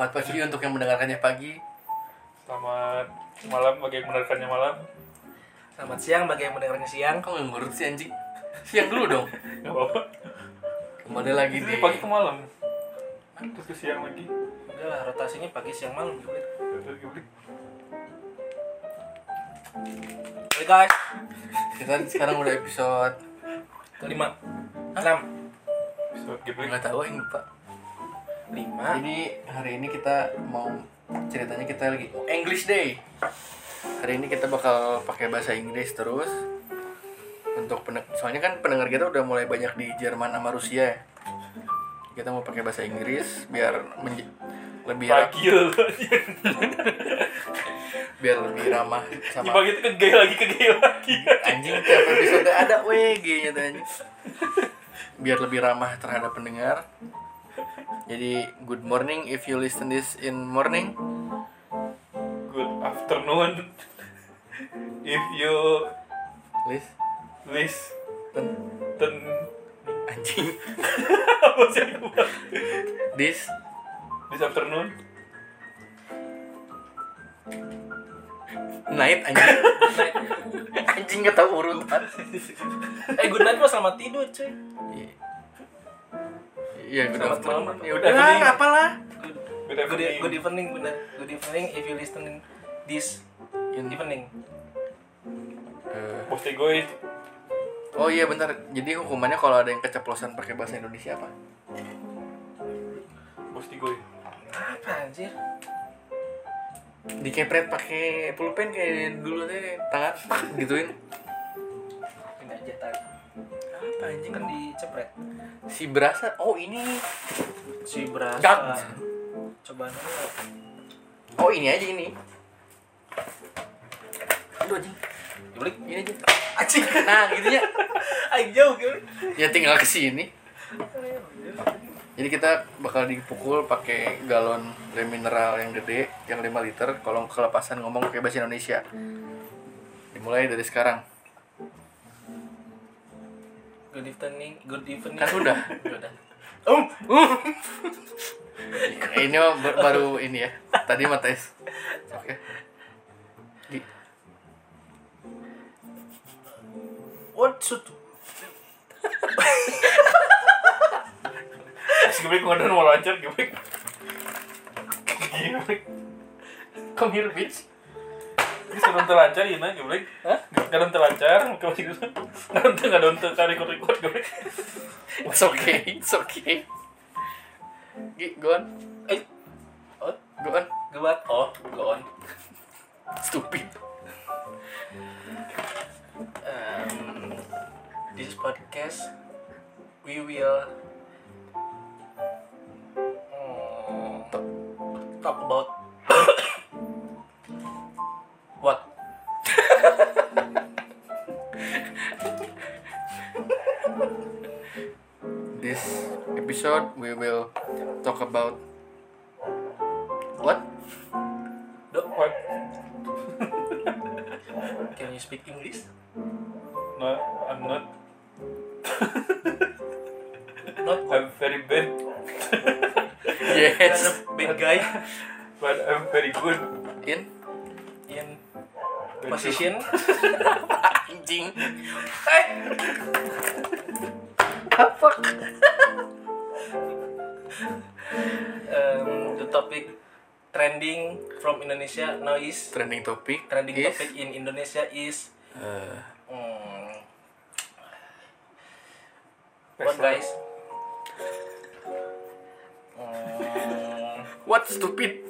Selamat pagi untuk yang mendengarkannya pagi. Selamat malam bagi yang mendengarkannya malam. Selamat siang bagi yang mendengarkannya siang. Kamu ngurut sih anjing. Siang dulu dong. Enggak apa-apa. Kembali lagi di pagi ke malam. Terus ke siang lagi. Udahlah, rotasinya pagi siang malam gitu. Hey guys. Kita sekarang udah episode 5. 6. Episode Ghibli. Enggak tahu yang lupa. 5. Jadi hari ini kita mau ceritanya kita lagi English Day. Hari ini kita bakal pakai bahasa Inggris terus. Untuk soalnya kan pendengar kita udah mulai banyak di Jerman sama Rusia. Kita mau pakai bahasa Inggris biar lebih bagil. Biar lebih ramah sama. Dibagi itu ke gay lagi. Anjing tiap episode ada WG-nya tuh anjing. Biar lebih ramah terhadap pendengar. Jadi, good morning if you listen this in morning. Good afternoon if you listen anjing. Apa sih gua? This afternoon. Night anjing. Night. Anjing enggak tahu urutan. Good night mah selamat tidur, cuy. Yeah. Iya, good afternoon. Ya udah, apalah. Good evening, benar. Good evening if you listening this evening. Poste gue. Oh iya bentar. Jadi hukumannya kalau ada yang keceplosan pakai bahasa Indonesia apa? Poste gue. Apa anjir? Dikepret pakai pulpen kayak dulu teh tangan pak gituin. Ini aja tadi. Apa anjing kan dicepret? Si berasa, oh ini si berasa. Gak. Coba dulu. Oh ini aja ini. Aduh anjing. Dibalik ini aja. Anjing. Nah, gitunya. Ayo jauh gitu. Ya tinggal ke sini. Jadi kita bakal dipukul pakai galon mineral yang gede yang 5 liter kalau kelepasan ngomong pakai bahasa Indonesia. Dimulai dari sekarang. Good evening. Kan udah. Ini baru ini ya. Tadi mah tes. Oke. Okay. What should Ghibli kodan mau lancar Ghibli. Come here bitch. Sekarang terlancar ya nak Ghibli. Sekarang terlancar, kalau gitu. Nanti enggak donte cari record Ghibli. It's okay. Go on. Stupid. This podcast we will talk about what? This episode we will talk about what? What? Can you speak English? No, I'm not. I'm very bad. Yes, I'm a bad guy. But I'm very good in position anjing. Apa? The topic trending from Indonesia now is trending topic in Indonesia is what guys? What stupid?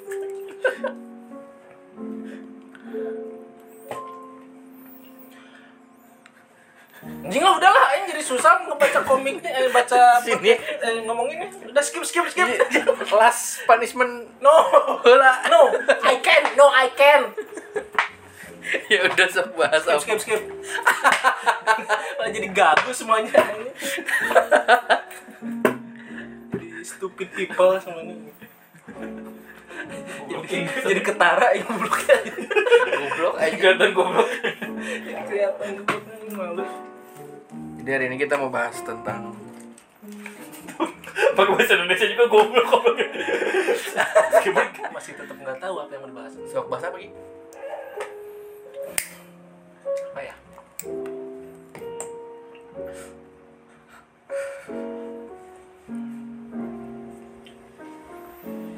Anjing lah udahlah, aing jadi susah ngebaca komiknya, baca sini ngomonginnya. Udah skip. Last punishment. No. I can. Ya udah sok bahas apa. Skip. Malah jadi gagu semuanya. Jadi stupid people semuanya. Jadi ketara yang gobloknya. Goblok aja. Kelihatan goblok. Jadi kelihatan gobloknya malu. Jadi hari ini kita mau bahas tentang pakai bahasa Indonesia juga goblok goblok. Meskipun masih tetap nggak tahu apa yang mau dibahas. Sok bahasa apa gitu? Apa ya?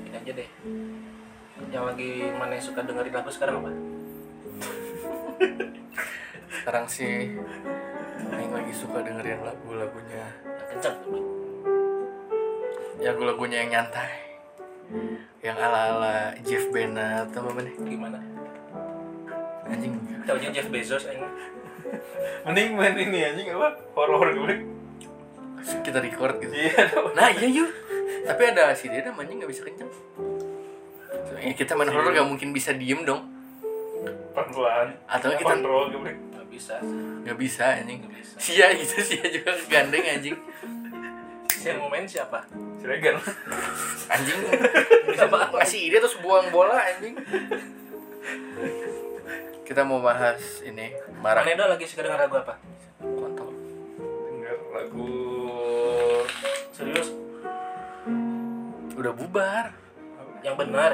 Ini aja deh. Yang lagi mana yang suka dengerin lagu sekarang apa? Sekarang sih yang lagi suka dengerin lagu-lagunya yang kenceng, ya lagu-lagunya yang nyantai, yang ala-ala Jeff Bezos atau apa nih? Gimana? Anjing. Taunya Jeff Bezos anjing. Mending main ini anjing apa? Horor gue. Kita record gitu. Iya. Nah iya yuk. Tapi ada si dia namanya nggak bisa kenceng. Soalnya kita main horor nggak mungkin bisa diem dong. Pelan. Atau ya, kita roll gue. Nggak bisa. Nggak bisa anjing. Nggak bisa. Sia gitu sia juga gandeng anjing. Sia mau main siapa? Siregan. Anjing. Bisa banget ngasih ide terus buang bola anjing. Kita mau bahas ini marah. Manedo lagi suka dengar lagu apa? Kontol. Dengar lagu serius. Udah bubar. Yang benar.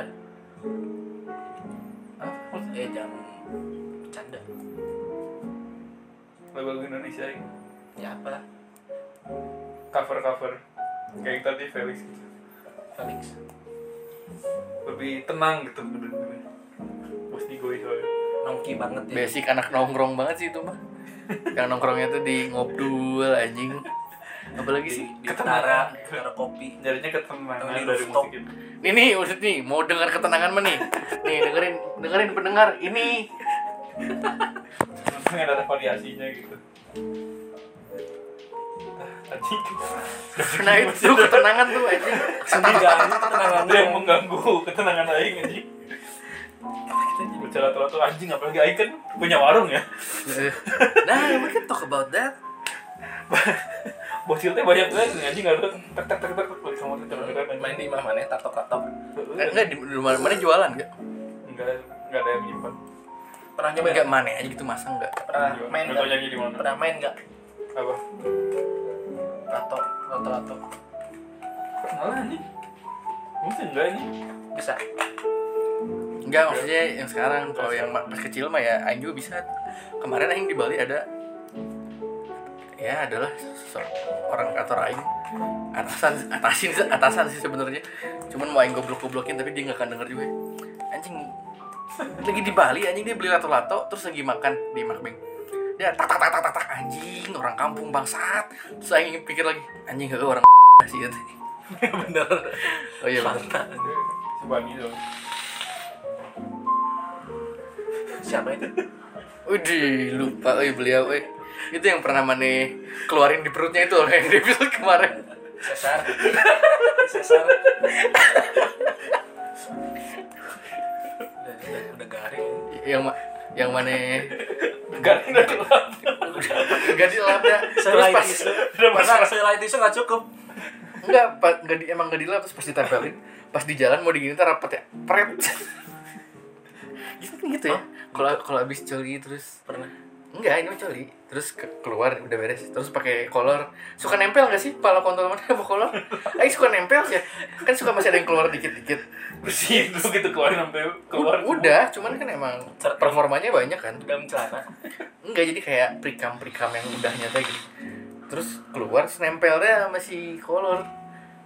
Jangan bercanda. Lagu Indonesia ini. Ya apa? Cover-cover. Kayak tadi Felix. Felix. Lebih tenang gitu. Pasti gue soalnya. Nongki banget ya. Basic anak nongkrong banget sih itu mah. Yang nongkrongnya tuh di ngobdul anjing. Apalagi sih di utara, gara kopi. Jadinya keteman dari musik ini. Nih maksud nih, mau dengar ketenangan mah nih. Nih dengerin pendengar ini. Enggak ada variasinya gitu. Anjing. Nah itu ketenangan tuh anjing. Sendiran ketenangan yang mengganggu ketenangan aing anjing. Bicara tuh anjing, apalagi Aik kan punya warung ya. Nah, we can talk about that. Bocilnya banyak banget anjing harus tek boleh sama teman-teman main di rumah mana tatok-tatok. Enggak di rumah mana jualan enggak? Enggak ada yang nyimpan. Pernah nyoba enggak mana aja gitu masang enggak? Pernah main enggak? Pernah main enggak? Apa? Tatok. Pernah lah anjing. Mungkin enggak ini. Bisa. Enggak, maksudnya yang sekarang, kalau yang pas kecil mah ya Aing juga bisa. Kemarin Aing di Bali ada, ya adalah orang kantor Aing, atasan sih sebenarnya. Cuman mau Aing goblok-goblokin tapi dia gak akan denger juga. Anjing, lagi di Bali anjing dia beli lato-lato, terus lagi makan di Makbeng. Dia tak anjing, orang kampung bangsat. Terus Aing pikir lagi, anjing gak orang sih itu. Bener. Oh iya bener. Sebani dong. Siapa itu? Udih, lupa beliau. Itu yang pernah Mane keluarin di perutnya itu loh yang di episode kemarin. Sesar. Udah garing. Yang Mane garing udah keluar. Enggak dilap ya. Terus pas udah pasar selai itu enggak cukup. Enggak dilap terus pas ditempelin. Pas di jalan mau digini entar rapet ya. Pret. Gitu ya. Kalau abis coli terus pernah? Enggak, ini mah coli. Terus keluar udah beres. Terus pakai kolor. Suka nempel enggak sih kepala kontol mana sama kolor? Aing suka nempel sih. Kan suka masih ada yang keluar dikit-dikit. Bersihin dulu gitu keluar. Udah, cuman kan emang performanya banyak kan dalam celana. Enggak, jadi kayak prikam-prikam yang udahnya tadi. Terus keluar nempelnya masih kolor.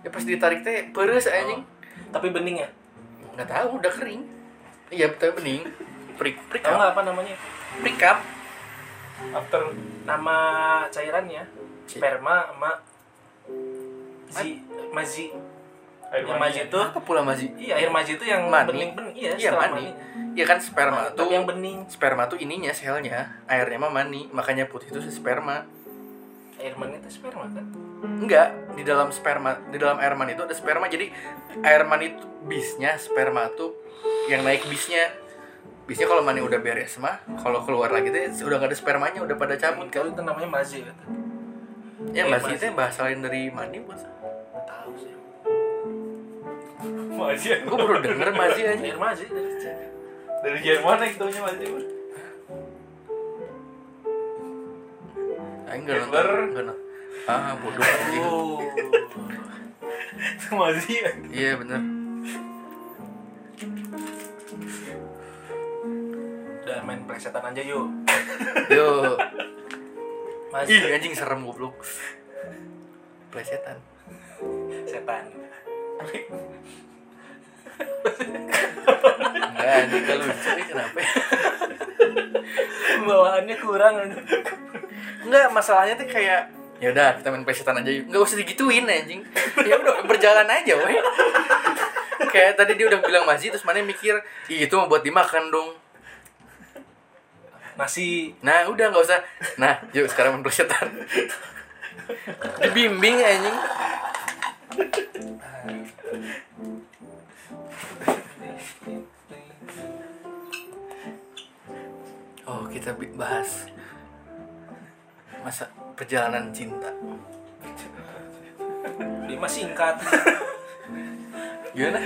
Ya pas ditarik teh pereus anjing. Tapi bening ya? Enggak tahu, udah kering. Iya, tapi bening. Prik up. Apa namanya? Prik up. After nama cairannya sperma sama mazi. Air mazi itu apa pula mazi? Iya, air mazi itu yang bening-bening. Iya, mani. Iya kan sperma tuh yang bening. Sperma tuh ininya selnya, airnya mah mani, makanya putih itu sperma. Air mani itu sperma kan? Enggak, di dalam air mani itu ada sperma. Jadi air mani itu bisnya sperma tuh yang naik bisnya kalau mani udah beres mah kalau keluar lagi tuh udah gak ada spermanya, udah pada cabut. Kalau itu namanya mazi kata. Ya mazi itu bahasa lain dari mani buat saya. Enggak tahu sih. Mazi. Gua baru denger mazi aja. Air mazi dari Jerman yang taunya mazi. Enggak nonton. Ah bodoh. sama Zia. Iya benar. Udah main plesetan aja yuk. Yuk. Masih anjing serem goblok. Plesetan. Setan. Enggak, ini kalau lucu kenapa? Bawaannya kurang. Enggak, masalahnya tuh kayak ya udah kita main plesetan aja yuk. Enggak usah digituin anjing. Ya udah berjalan aja weh. Kayak tadi dia udah bilang masih, terus mana mikir, "Ih, itu mau buat dimakan dong." Nasi. Nah, udah enggak usah. Nah, yuk sekarang main plesetan. Dibimbing anjing. Oh, kita bahas masa perjalanan cinta. Lima singkat. Gimana?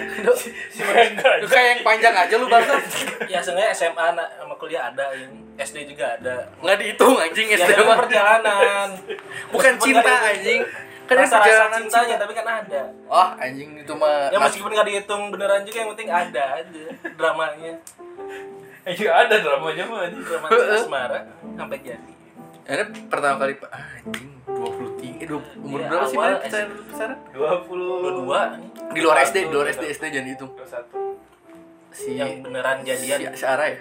Lu kayak yang panjang aja lu banget. Ya sebenarnya SMA sama kuliah ada, yang SD juga ada. Enggak dihitung anjing SD ya, mah perjalanan. Bukan cinta anjing. Kan perjalanan cintanya cinta. Tapi kan ada. Oh, anjing itu mah. Ya meskipun enggak dihitung beneran juga, yang penting ada aja dramanya. Iya ada dramanya mah, drama asmara sampai jadi. Ini pertama kali Pak anjing 23 umur ya, berapa sih Pak? Besar 22. Di luar SD, SD jangan dihitung. 21. Si yang beneran jadian si Ara ya?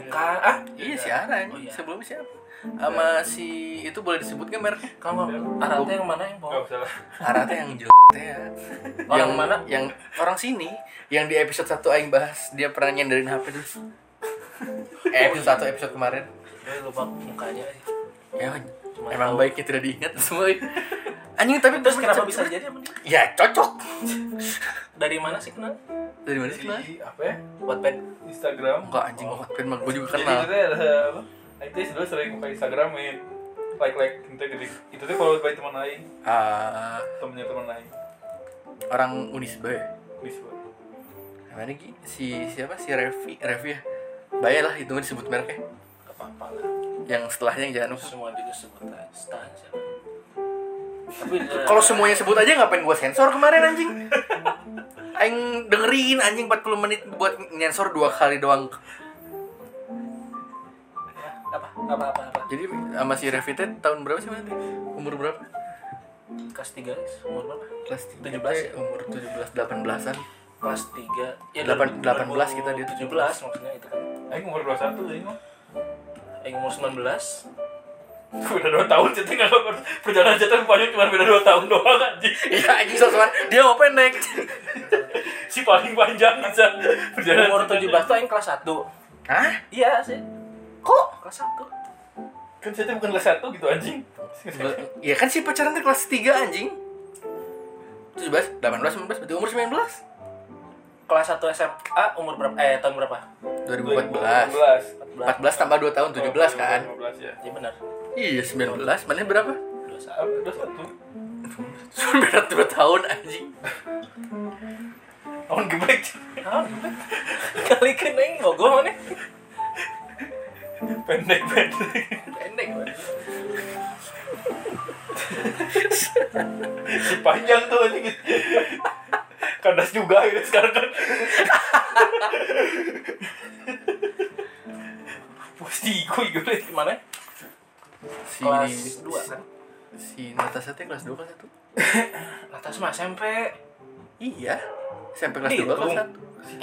Bukan. Ah, iya si Ara. Oh, iya. Sebelumnya siapa? Sama si itu boleh disebut enggak mereknya? Kamu Ara teh yang mana yang bohong? Enggak salah. Ara teh yang jelek teh. Yang mana? Yang orang sini yang di episode 1 aing bahas dia pernah nyenderin HP terus. Episode 1 episode kemarin. Dia lupa mukanya. Ya, emang baiknya tidak diingat semua. Anjing tapi terus kenapa bisa jadi apa? Ya cocok. Dari mana sih kenal? Dari mana sih kenal? Apa ya? Wattpad, Instagram. Enggak anjing, Wattpad mah gua juga kenal. Jadi itu ada apa? Itu dulu sering buka Instagram main like gede. Itu tuh follow by teman lain. Temennya teman lain. Orang UNISBA. UNISBA. Namanya siapa si Revi ya? Baiklah, itu mah disebut mereknya. Enggak apa-apa lah. Yang setelahnya jangan semua juga sebut stan. Tapi kalau semuanya sebut aja ngapain gua sensor kemarin anjing? Aing dengerin anjing 40 menit buat sensor 2 kali doang. Apa. Jadi sama si Revited tahun berapa sih Mas? Umur berapa? Kelas 3, umur berapa? Kelas 17 ya? Umur 17 18-an. Kelas 3 ya 18 kita dia 17 maksudnya itu kan. Aing umur 21 aing mah. Yang umur 19 beda 2 tahun, jadi gak ada perjalanan jatuh paling cuma beda 2 tahun doang anjing. Iya anjing soalnya dia mau pendek. Si paling panjang aja perjalanan. Umur 17 tuh yang kelas 1. Hah? Iya sih. Kok? Kelas 1 kan saya bukan kelas 1 gitu anjing. Iya kan si pacaran tuh kelas 3 anjing. 17, 18, 19, berarti umur 19. Kelas 1 SMA umur berapa? Tahun berapa? 2014. 14 tambah 2 tahun 17 kan? 2015 ya. Iya benar. Iya 19. Mana berapa? 21. Sudah 2 tahun anjing. Tahun geblek. Kali kening bogo mana? Pendek. Si panjang tuh anjing. Kandas juga ini sekarang kan. Pasti gue ikut kemana? Kelas 2 kan? Si Natasha teh kelas 2 kelas 1? Natasha mah SMP. Iya SMP kelas 2 kelas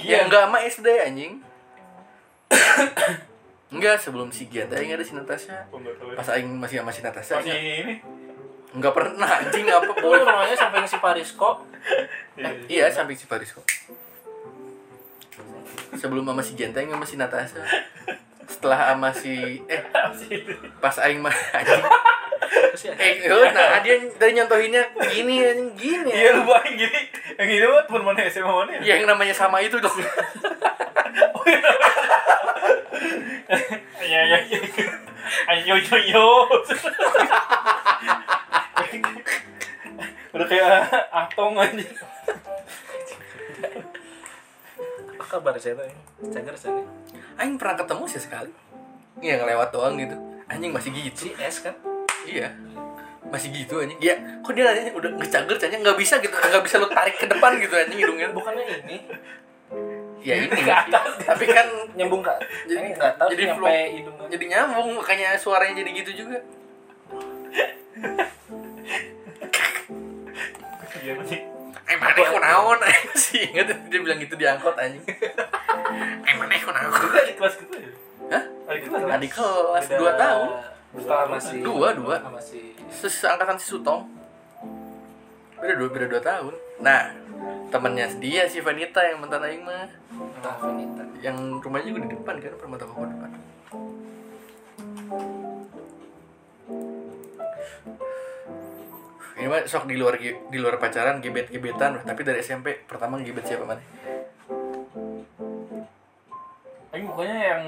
1. Ya enggak sama SD anjing. Enggak, sebelum si Gian teh ada si Natasha. Pas aing masih sama si Natasha. Masih ini? Enggak pernah anjing apa boleh namanya samping si Parisko. Iya, samping si Parisko. Sebelum sama si Genteng sama si Natasha. Setelah sama si pas aing mah anjing. Nah dia dari nyontohinnya gini. Iya lupa gini. Yang gini buat teman SMA mana? Ya yang namanya sama itu dong. Ya. Ayo. Udah kayak atong aja. Apa kabar saya tuh? Cager sana. Aing pernah ketemu sih sekali. Iya ngelewat doang gitu. Anjing masih gitu. Si S kan? Iya. masih gitu anjing. Ya, kok dia anjing udah ngecangger anjing enggak bisa gitu. Enggak bisa lu tarik ke depan gitu anjing hidungnya. Bukannya ini. Ya ini ke atas. Tapi kan nyambung Kak. Jadi enggak tahu sampai hidung. Jadi nyambung makanya suaranya jadi gitu juga. Iya anjing. Emane ku naon sih? Ingat dia bilang gitu di angkot anjing. Emane ku naon? Adik kelas gitu ya? Hah? Adik kelas 2 tahun. Masih dua seangkatan si Sutong beda dua tahun. Nah temennya dia si Vanita yang mantan aing mah. Nah, Vanita yang rumahnya juga di depan kan, Permata Koko depan. Ini mah sok di luar pacaran gebet-gebetan, tapi dari SMP pertama gebet siapa mana? Aing mukanya yang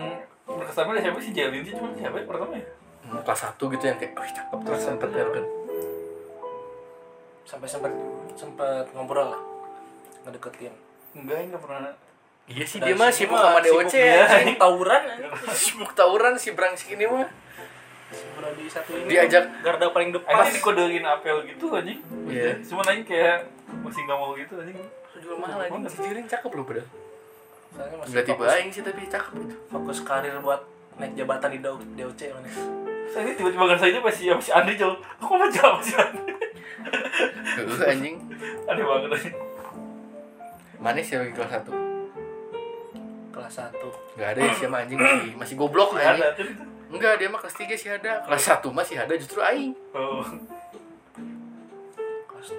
berkesan dari siapa sih, Jalin sih, cuma siapa pertama ya? Kelas 1 gitu yang kayak, wih cakep terus sempet ya kan. Sampai sempet ngobrol lah, ngedeketin. Enggak pernah. Iya sih dia mah sibuk sama DOC ya. Sibuk tawuran. Sibuk tawuran si Brangsik ini mah. Sebelah di satu ini. Diajak garda paling depan. Ini dikodelin apel gitu anjing. Iya. Cuma anjing kayak masih enggak mau gitu anjing. Jual mahal anjing. Cijirin cakep loh padahal. Soalnya masih tipe aing sih tapi cakep gitu. Fokus karir buat naik jabatan di DOC mana. Saya tiba-tiba kan saja si Andri jauh. Aku mau jawab si Andri. Anjing. Aneh banget anjing. Mana sih lagi kelas 1? Kelas 1. Enggak ada ya sih mah anjing masih goblok anjing. Enggak, dia mah kelas 3 sih ada. Kelas 1 masih ada justru aing. Oh. Kelas 7.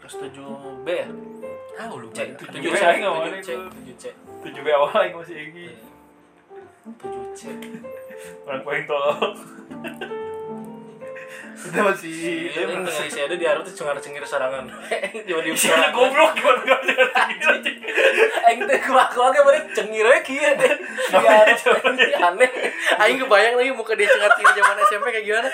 Kelas 7B ya? Tahu lu. 7B aing awal itu. 7B awal aing masih aing. 7C. Orang paling tolong. Udah masih Indonesia ada di Arab tuh cengar-cengir sarangan. Cuma di usaha goblok gimana enggak ngerti. Aing teh kelakuan ge bare cengir we kieu deh. Aneh. Aing kebayang lagi muka dia cengar-cengir zaman SMP kayak gimana.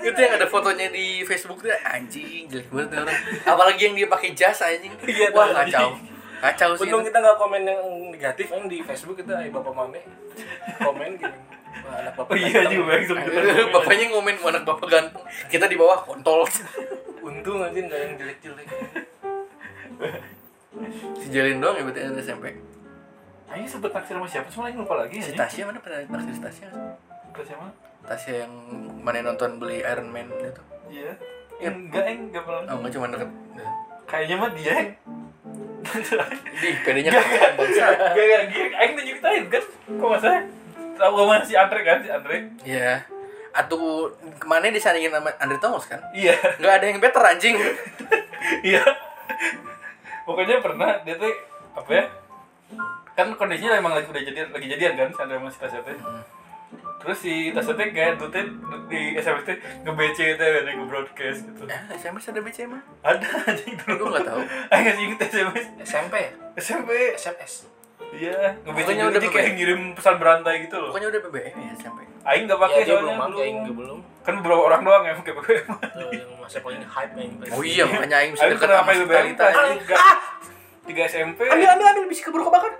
Itu yang ada fotonya di Facebook tuh anjing jelek banget orang. Apalagi yang dia pakai jas anjing. Wah kacau. Kacau sih. Untung kita enggak komen yang negatif kan di Facebook kita ai bapak mame. Komen gini. Wah, anak bapak. Iya juga bapaknya ngomen anak bapak ganteng. Kita di bawah kontol. Untung aja enggak yang jelek-jelek. Si Jalin doang ya berarti dari SMP. Aing sempet naksir sama siapa? Cuma aing lupa lagi. Si Tasya mana pernah naksir si Tasya? Tasya mana? Tasya yang mana nonton beli Iron Man itu. Iya. Enggak pernah. Oh, enggak cuma deket. Kayaknya mah dia di pedenya kan bangsa. Gak dia aing tunjukin kan. Kok masalah? Tahu sama si Andre kan, si Andre? Iya. Atuh kemana disandingin sama Andre Tongos kan? Iya. Enggak ada yang better anjing. Iya. Pokoknya pernah dia tuh apa ya? Kan kondisinya emang lagi jadian kan si Andre sama si Tasya teh. Terus si Tasya teh kayak dutet di SMS teh nge-BC teh dari broadcast gitu. SMS ada BC mah? Ada anjing dulu. Gua enggak tahu. Aing enggak inget SMS. SMP, SMS. Iya, pokoknya udah kayak ngirim pesan berantai gitu loh. Pokoknya udah BBM ya sampai. Aing enggak pakai ya, soalnya belum. Kan beberapa orang doang yang pakai BBM. Yang masa paling hype yang paling. Oh iya, makanya aing bisa dekat sama BBM itu. 3 SMP. Ambil bisa keburu kebakar.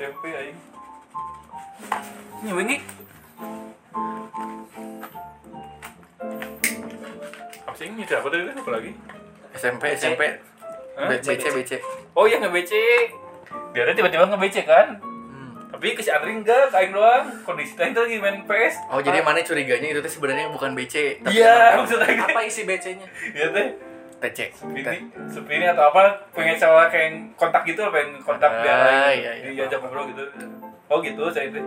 SMP aing. Ini wingi. Apa sih ini? Apa tadi apa lagi? SMP. BC. Oh iya nge-BC. Dia ada tiba-tiba nge-BC kan? Tapi ke si Andri enggak, kain doang. Kondisi tadi lagi main PS. Oh jadi mana curiganya itu teh sebenarnya bukan BC. Iya, maksudnya apa isi BC-nya? Iya teh. Tecek. Supini atau apa pengen cowok kayak kontak gitu, pengen kontak dia lagi. Dia ajak ngobrol gitu. Oh gitu saya itu.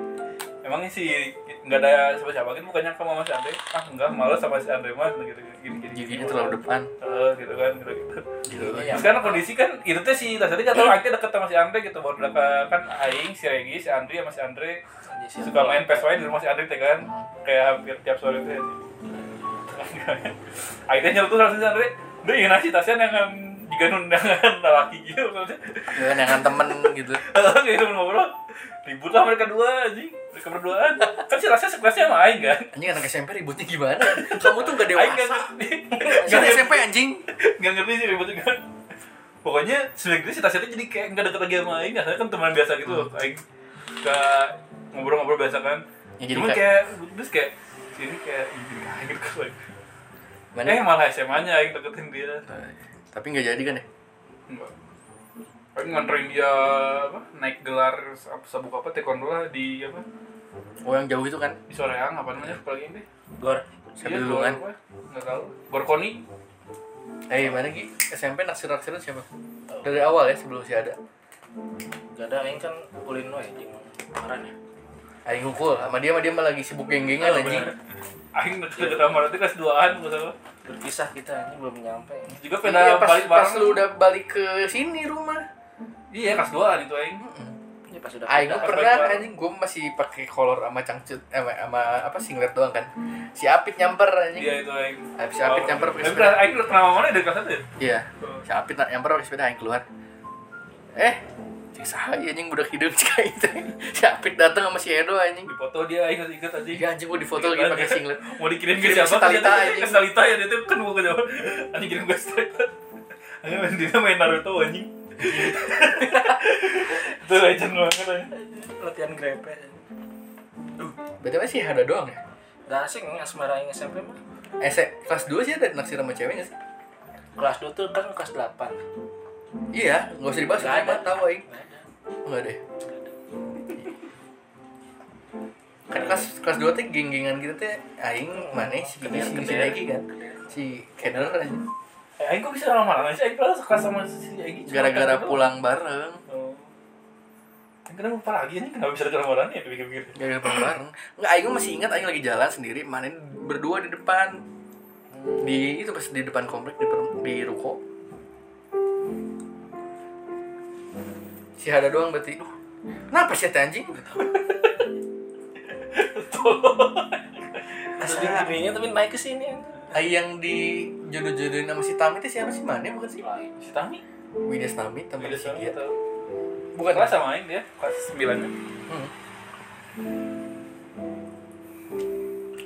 Emang sih enggak ada siapa-siapa kan bukannya sama Mas Andre. Ah, enggak, malu sama si Andre mah gitu. Jadi terlalu depan. Gitu kan, gitu. Iya. Karena kondisi kan itu teh si Tasya enggak tahu aing deket sama si Andre gitu. Baru kan aing si Regi, si Andre sama si Andre suka main PES wae di rumah si Andre teh kan. Kayak hampir tiap sore teh. Aing nyeletuk langsung si Andre. Duh, ini si Tasya yang jika undangan laki gitu maksudnya. Dengan temen gitu. Kayak temen ngobrol. Ribut lah mereka dua anjing. Mereka berduaan. Kan si Rasya sekelasnya sama aing kan. Anjing anak SMP ributnya gimana? Kamu tuh enggak dewasa. Aing enggak ngerti. Enggak SMP anjing. Enggak ngerti sih ributnya kan. Pokoknya sebenarnya si Tasya itu jadi kayak enggak deket lagi sama aing. Rasanya kan teman biasa gitu. Aing enggak ngobrol-ngobrol biasa kan. Ya, jadi cuman kayak terus kayak jadi kayak gitu kan. Mana malah SMA-nya yang deketin dia. Tapi enggak jadi kan ya? Enggak. Paling nganterin dia apa? Naik gelar sabuk apa taekwondo lah di apa? Oh yang jauh itu kan? Di Soreang apa namanya? Apalagi ini? Gor. Siapa dulu kan? Enggak tahu. Gorkoni. Eh, mana Ki? SMP naksir-naksiran siapa? Dari awal ya sebelum si ada. Enggak ada yang kan kulino ya di Maran ya. Aing ngukul sama dia malah lagi sibuk geng-gengan anjing. Aing deket sama berarti kelas 2-an masalah. Berpisah kita anjing belum nyampe. Juga pernah balik pas lu udah balik ke sini rumah. Iya, kelas 2-an itu aing. Ini pas udah. Aing pernah anjing gua masih pakai kolor sama cangcut sama apa singlet doang kan. Si Apit nyamper anjing. Iya itu aing. Si Apit nyamper pakai sepeda. Aing udah pernah mana dari kelas 1. Iya. Si Apit nyamper pakai sepeda aing keluar. Cik saha ya anjing budak hidup cik aing teh. Si Apit datang sama si Edo anjing. Difoto dia aing ingat anjing. Ya anjing gua difoto lagi pakai singlet. Mau dikirim ke siapa? Talita anjing. Talita ya dia tuh kan gua kejauh. Anjing kirim gua Talita. Anjing main Naruto anjing. Itu legend banget anjing. Latihan grepe. Betapa sih ada doang ya? Enggak asing asmara aing SMP mah. Kelas 2 sih ada naksir sama cewek enggak sih? Kelas 2 tuh kan kelas 8. Iya, enggak usah dibahas, enggak tahu aing. Enggak deh. Kan kelas 2 teh geng-gengan gitu teh aing maneh si Egi kan. Si Kenner aja. Aing kok bisa lama-lama sih aing suka sama si Egi gara-gara pulang bareng. Oh. Kenapa lupa lagi ini? Kenapa bisa ketemu orang ya pikir-pikir. Gara-gara pulang bareng. Enggak aing masih ingat aing lagi jalan sendiri, maneh berdua di depan. Di itu pas di depan komplek di ruko. Si Hada doang berarti. Kenapa sih anjing? Asli dirinya tapi naik ke sini. Yang di jodoh-jodohin sama si Tami itu siapa sih? Mana bukan sih? Si Tami. Widas Tami teman si Gia. Bukan kelas sama aing dia, kelas 9-nya.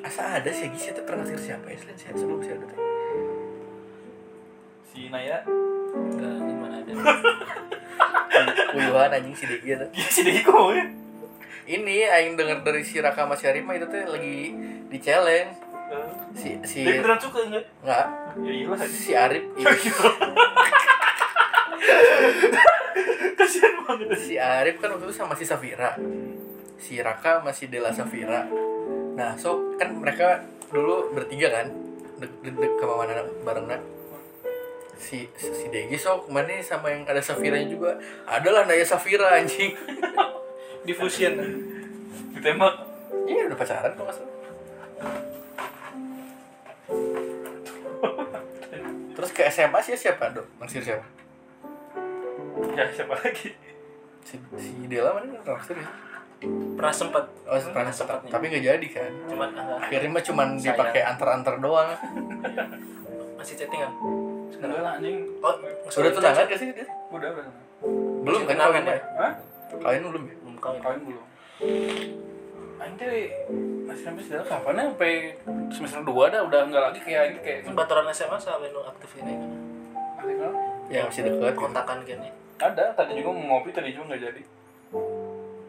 Asa ada sih Gia itu pernah ngasih siapa ya? Selain siapa sebelum si Hada tadi? Si Naya. Enggak, mana ada. Kuyuhan anjing si Degi tuh. Iya si Degi kok. Ini aing denger dari si Raka Mas Yarima itu tuh lagi di challenge. Si Degi beneran suka enggak? Enggak. Ya iyalah si Arif. Kasihan banget. Si Arif kan waktu itu sama si Safira. Si Raka masih Dela Safira. Nah, so kan mereka dulu bertiga kan. Dek kemana-mana barengnya. Si Degi sok mana sama yang ada Safiranya juga. Adalah Naya Safira anjing. Di fusion. Ditembak. Iya udah pacaran kok enggak salah. Terus ke SMA sih siapa, Dok? Naksir siapa? Ya siapa lagi? Si Dela mana naksir ya? Pernah sempat. Oh, pernah sempat. Tapi enggak jadi kan. Cuman akhirnya mah cuman dipakai antar-antar doang. Masih chattingan. Enggak lah anjing. Oh, sudah tunangan enggak sih dia? Udah. Belum kan kawin ya? Hah? Kawin belum ya? Kawin belum. Anjir, masih sampai sekarang kapan ya? Sampai semester 2 dah udah enggak lagi kayak ini kayak bataran SMA sampai lu aktif ini kan. Aktif kan? Ya masih dekat kontakan kan ya. Ada, tadi juga mau ngopi tadi juga enggak jadi.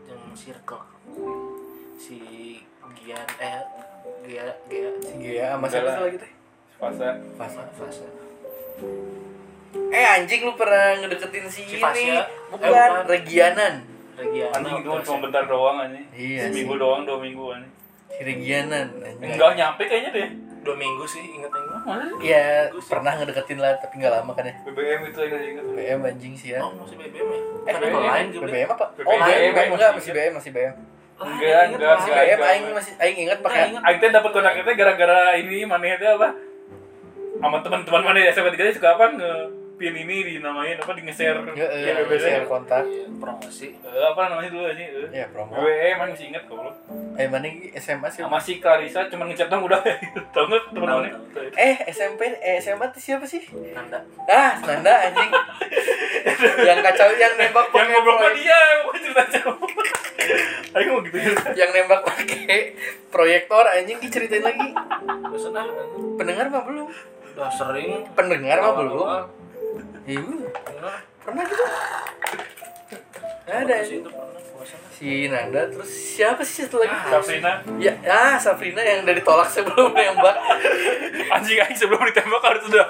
Yang circle. Si Gian sama siapa lagi teh? Fasa. Anjing lu pernah ngedeketin si ini? Bukan, Regianan. Anjing itu cuma bentar doang anjing. Iya, seminggu doang, 2 minggu anjing. Si Regianan anjing. Enggak nyampe kayaknya deh. 2 minggu sih ingat-ingat. Iya, pernah ngedeketin lah tapi enggak lama kan ya. BBM itu ingat-ingat. BBM anjing sih ya. Oh, masih BBM ya? BBM apa? Oh, enggak masih BBM. Enggak. Si BBM aing ingat pakai. Aing teh dapat kontaknya teh gara-gara ini maneh teh apa? Sama teman-teman mana ya SMP 3 suka apa nge-pin ini dinamain apa di nge-share nge-share kontak promosi apa namanya dulu aja ya promo emang masih inget kok lu mana SMA sih sama si Clarissa cuma ngechat dong udah tau nggak teman-temannya SMA tuh siapa sih Nanda anjing yang kacau yang nembak yang ngobrol sama dia ayo mau gitu yang nembak pakai proyektor anjing diceritain lagi pesenah pendengar apa belum udah sering pendengar mah belum. Iya. Pernah gitu. Ada sih itu pernah. si Nanda, terus siapa sih satu lagi? Sabrina. Ya, Sabrina yang dari tolak sebelum nembak. Anjing sebelum ditembak harus sudah.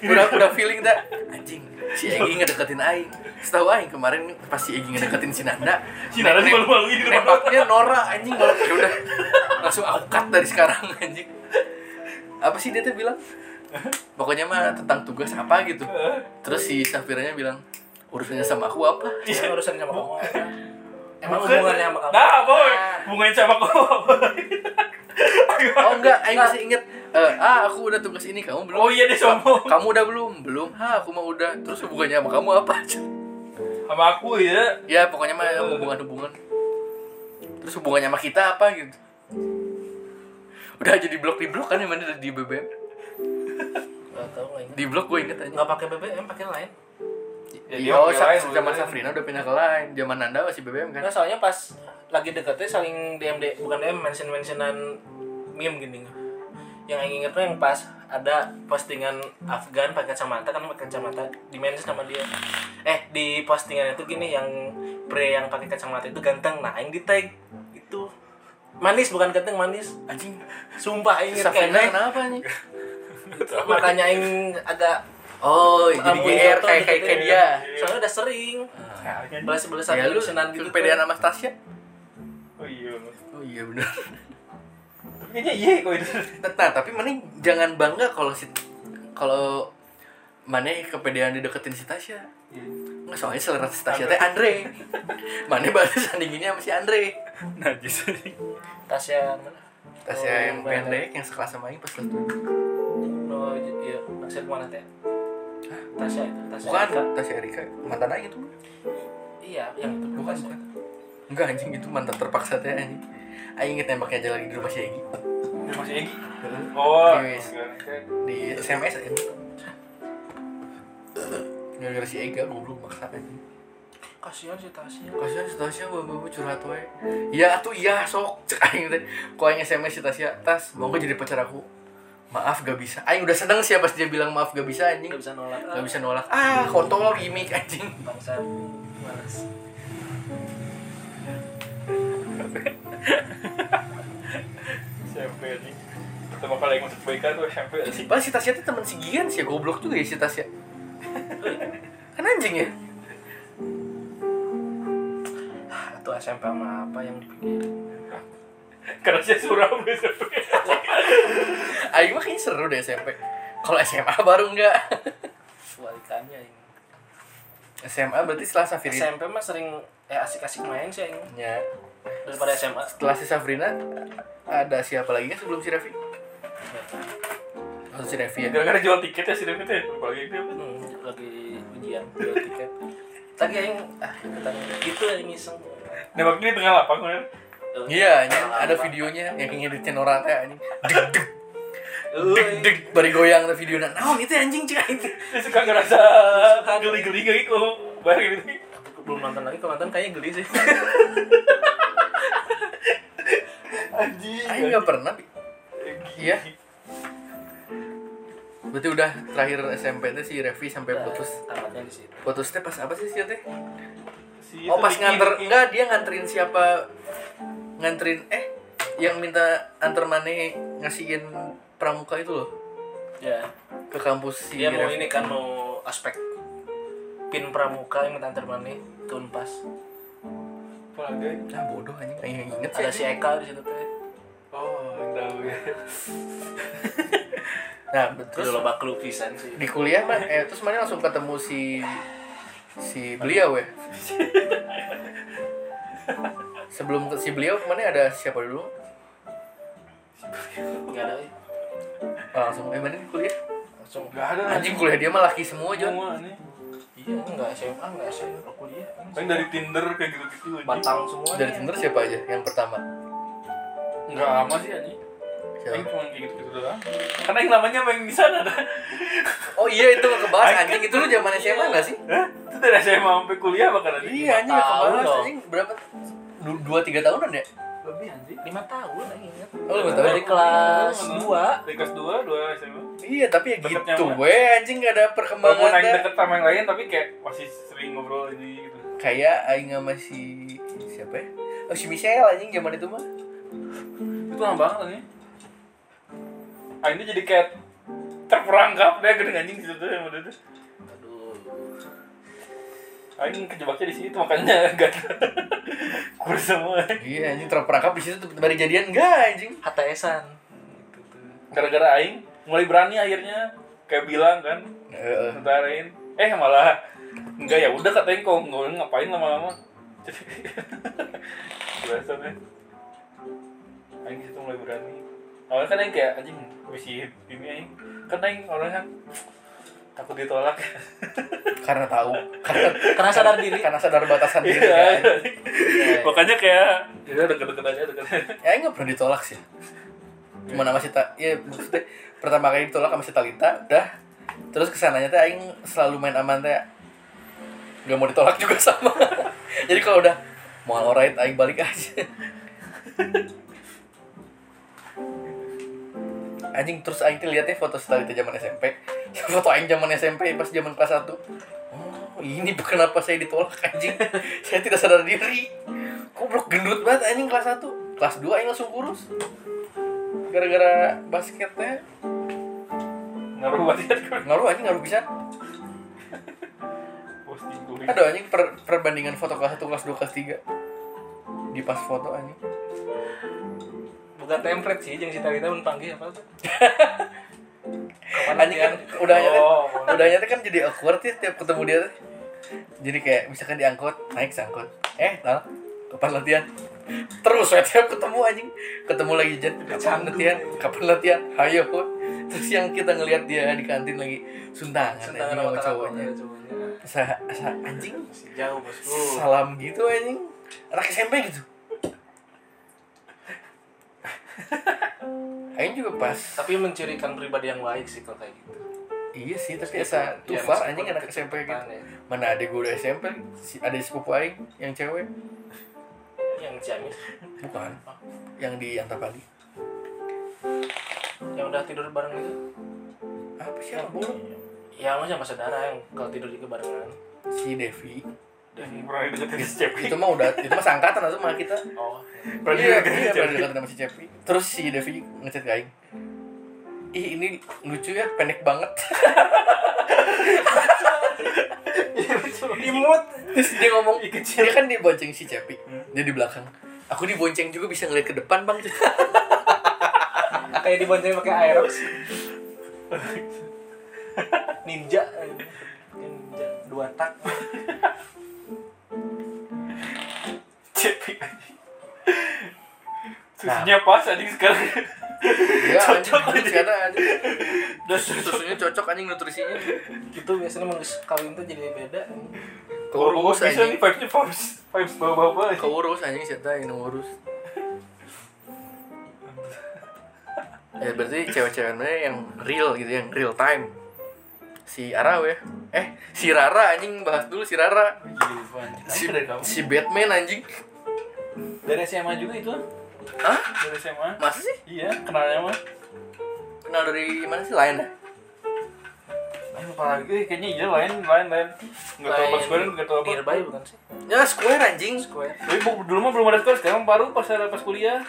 Udah feeling dah. Anjing, si Egi ngedeketin aing. Setahu aing kemarin pas si Egi ngedeketin si Nanda. Si Nanda malu-maluin di depan. Nembaknya Nora anjing, malah ya udah. Langsung aku cut dari sekarang anjing. Apa sih dia tuh bilang? Pokoknya mah tentang tugas apa gitu. Terus si Safiranya bilang, urusannya sama aku apa? Ya, urusannya sama kamu apa? Emang hubungannya sama kamu? Nah, boy! Hubungannya sama kamu apa? Oh enggak, ayo masih inget aku udah tugas ini, kamu belum? Oh iya deh, sombong. Kamu udah belum? Belum, aku mah udah. Terus hubungannya sama kamu apa? Sama aku ya? Ya, pokoknya mah hubungan-hubungan. Terus hubungannya sama kita apa gitu. Udah aja di-blok kan, yang mana di BBM? Gak tau lah. Di-blok gue inget aja. Gak pakai BBM, pakai lain. Ya, oh, zaman Safrina udah pindah ke lain, zaman Nanda masih BBM kan? Nah, soalnya pas lagi deketnya saling DM, bukan DM, mention-mentionan meme gini. Yang ingin inget tuh yang pas ada postingan Afgan pakai kacamata, kan pakai kacamata di-mention sama dia. Di postingannya tuh gini, yang pre yang pakai kacamata itu ganteng, nah yang di-tag itu manis, bukan ganteng, manis. Anjing, sumpah inget Safrina kayaknya. Kenapa nih? Makanya yang agak jadi GR kayak dia. Soalnya udah sering. Belas-belasan lu senang gitu. Kepedean sama Tasya. Oh iya. Oh iya benar. Kayaknya iya kok itu. Nah, tapi mending jangan bangga kalau mane kepedean dideketin si Tasya. Enggak, soalnya selera si Tasya teh Andre. Mane balas sandinginnya sama si Andre. Najis. Tasya mana? Tasya yang pendek yang sekelas sama ini pas itu. Oh iya, maksud mana teh? Tasya itu, Tasya Erika, mantan aja gitu. Iya, yang itu bukan. Enggak anjing, itu mantan terpaksa teh anjing. Aing inget nembaknya aja lagi di rumah si Egi. Rumah si Egi? Oh. Di SMS aja. Gara-gara si Ega goblok maksa aja. Kasihan si Tasya, bawa curhat wae. Ya atuh iya sok cek aing teh. Ku aing SMS si Tasya, "Tas, mau jadi pacar aku?" Maaf gak bisa. Aing udah seneng sih pas dia bilang maaf gak bisa anjing. Gak bisa nolak. Kontol gimmick anjing. Bangsa. Malas. SMP anjing. Pertama kali yang masuk BK tuh SMP anjing. Pas si Tasya tuh temen si Gian sih, goblok juga ya si Tasya. Kan anjing ya. Atau SMP sama apa yang dipikirin? Kerasnya suram di SMP. Ayo mah kayaknya seru deh SMP. Kalau SMA baru enggak. Kebalikannya ini. SMA berarti setelah Safrina. SMP mah sering asik-asik main sih ini. Ya. Daripada SMA. Setelah si Safrina ada siapa lagi enggak sebelum si Revi? Atau si Revi ya. Gara-gara jual tiket ya si Revi teh. Lagi ujian jual tiket. Tadi aing ikutan gitu yang ngiseng. Nembak ini tengah lapangan. Iya, ada videonya yang ngiritin orang teh anjing. Deg-deg bari goyang teh videona. Naon itu anjing cek aing teh. Suka ngerasa geli-geli kayak kok. Bayangin ini. Belum nonton lagi, kalau nonton kayaknya geli sih. Anjing. Aing enggak pernah. Iya. Berarti udah terakhir SMP teh si Revi sampai putus. Tamatnya di situ. Putusnya pas apa sih si teh? Pas nganter. Enggak, dia nganterin siapa? Nganterin yang minta antar mane ngasihin pramuka itu loh. Ya. Ke kampus si. Dia mau ini kan mau aspek pin pramuka yang minta antar mane ke Unpas. Pelagai. Nah, bodoh anjing. Kayak inget ada si Eka di situ tuh. Oh, tahu ya. Nah, terus loba kelupisan sih. Di kuliah mah terus mane langsung ketemu si beliau ya. Sebelum si beliau kemana ada siapa dulu? Enggak ada. Langsung mana di kuliah? Langsung. Enggak ada. Anjing kuliah dia mah laki semua, Jon. Iya, enggak SMA kuliah. Kan dari Tinder kayak gitu-gitu. Batang semua. Dari Tinder siapa aja yang pertama? Enggak lama sih anjing. Yang cuma gitu-gitu doang. Karena yang namanya main di sana dah. Oh iya, itu kebahas anjing, itu lu zaman SMA enggak sih? Itu dari SMA sampai kuliah bahkan. Iya, anjing kebahas anjing berapa? 2-3 tahunan ya? Lebih anjing. 5 tahun ingat. Oh, 5 tahun dari kelas 2. Dari kelas 2 SMA. Iya, tapi ya gitu weh anjing, enggak ada perkembangan. Mau naik deket sama yang lain tapi kayak masih sering ngobrol ini gitu. Kayak aing sama si siapa ya? Oh, si Michelle anjing zaman itu mah. Itu lama banget anjing. Ah ini jadi kayak terperangkap deh gede anjing situ yang udah itu. Aduh. Anjing kejebaknya di situ makanya enggak. Kurus semua. Iya anjing terperangkap di situ baru jadian enggak anjing. HTS-an. Gitu tuh. Gara-gara aing mulai berani akhirnya kayak bilang kan. Heeh. Sentarin. Malah enggak ya udah katanya kok enggak ngapain lama-lama. Biasanya anjing itu mulai berani. Awalnya kan yang kayak anjing misi ini anjing. Kan yang orangnya takut ditolak karena tahu karena sadar diri karena sadar batasan diri kan. Makanya kayak dia deket-deket aja Ya enggak pernah ditolak sih. Cuma masih tak ya maksudnya pertama kali ditolak sama si Talita udah terus kesananya teh aing selalu main aman teh nggak mau ditolak juga sama jadi kalau udah mau alright aing balik aja anjing terus aing tuh liatnya foto setelah itu zaman SMP foto aing zaman SMP pas zaman kelas 1 oh ini kenapa saya ditolak anjing saya tidak sadar diri goblok gendut banget anjing kelas 1 kelas 2 aing langsung kurus gara-gara basketnya ngaruh banget ngaruh anjing ngaruh bisa posting tuh aduh anjing perbandingan foto kelas 1 kelas 2 kelas 3 di pas foto anjing bukan template sih jeung si Tarita mun panggil apa tuh kapan anjing kan udahnya kan jadi awkward ya tiap ketemu dia tuh jadi kayak misalkan diangkut naik sangkut tau kapan latihan terus setiap ketemu anjing ketemu lagi Jen kapan latihan ayo terus yang kita ngelihat dia di kantin lagi suntangan sama cowoknya anjing jauh bosku salam gitu anjing anak SMP gitu anjing juga pas tapi mencirikan pribadi yang baik sih kalau kayak gitu iya sih tapi asa tuh far anjing anak SMP gitu mana ada gue udah SMP ada sepupu aing yang cewek yang Ciamis bukan yang di Antapani yang udah tidur bareng itu apa sih yang buruk ya sama saudara yang kalau tidur juga barengan si Devi pernah deketin si Cepi itu mah udah itu mah sangkatan atau mah kita oh pernah deketin sama si Cepi terus si Devi ngechat aing ih ini lucu ya pendek banget imut terus dia ngomong dia kan dibonceng si Cepi dia di belakang aku dibonceng juga bisa ngeliat ke depan bang kayak dibonceng pakai Aerox ninja 2 tak Cepi susunya pas adik sekarang ya, cocok aja susunya cocok anjing nutrisinya gitu biasanya manusia kawin tuh jadi beda keurus anjing vibes bawa-bawa keurus anjing siapa yang ngurus berarti cewek-ceweknya yang real gitu yang real time si Ara ya si Rara anjing bahas dulu si Rara si Batman anjing dari SMA juga itu hah? Dari SMA? Masa sih? Iya, kenalnya mah. Kenal dari mana sih? Lain dah? Lain apa lagi? Kayaknya iya lain. Nggak tau apa Square, nggak tau apa Nearby bukan sih? Ya Square anjing Square. Tapi dulu mah belum ada Square, sekarang baru pas kuliah.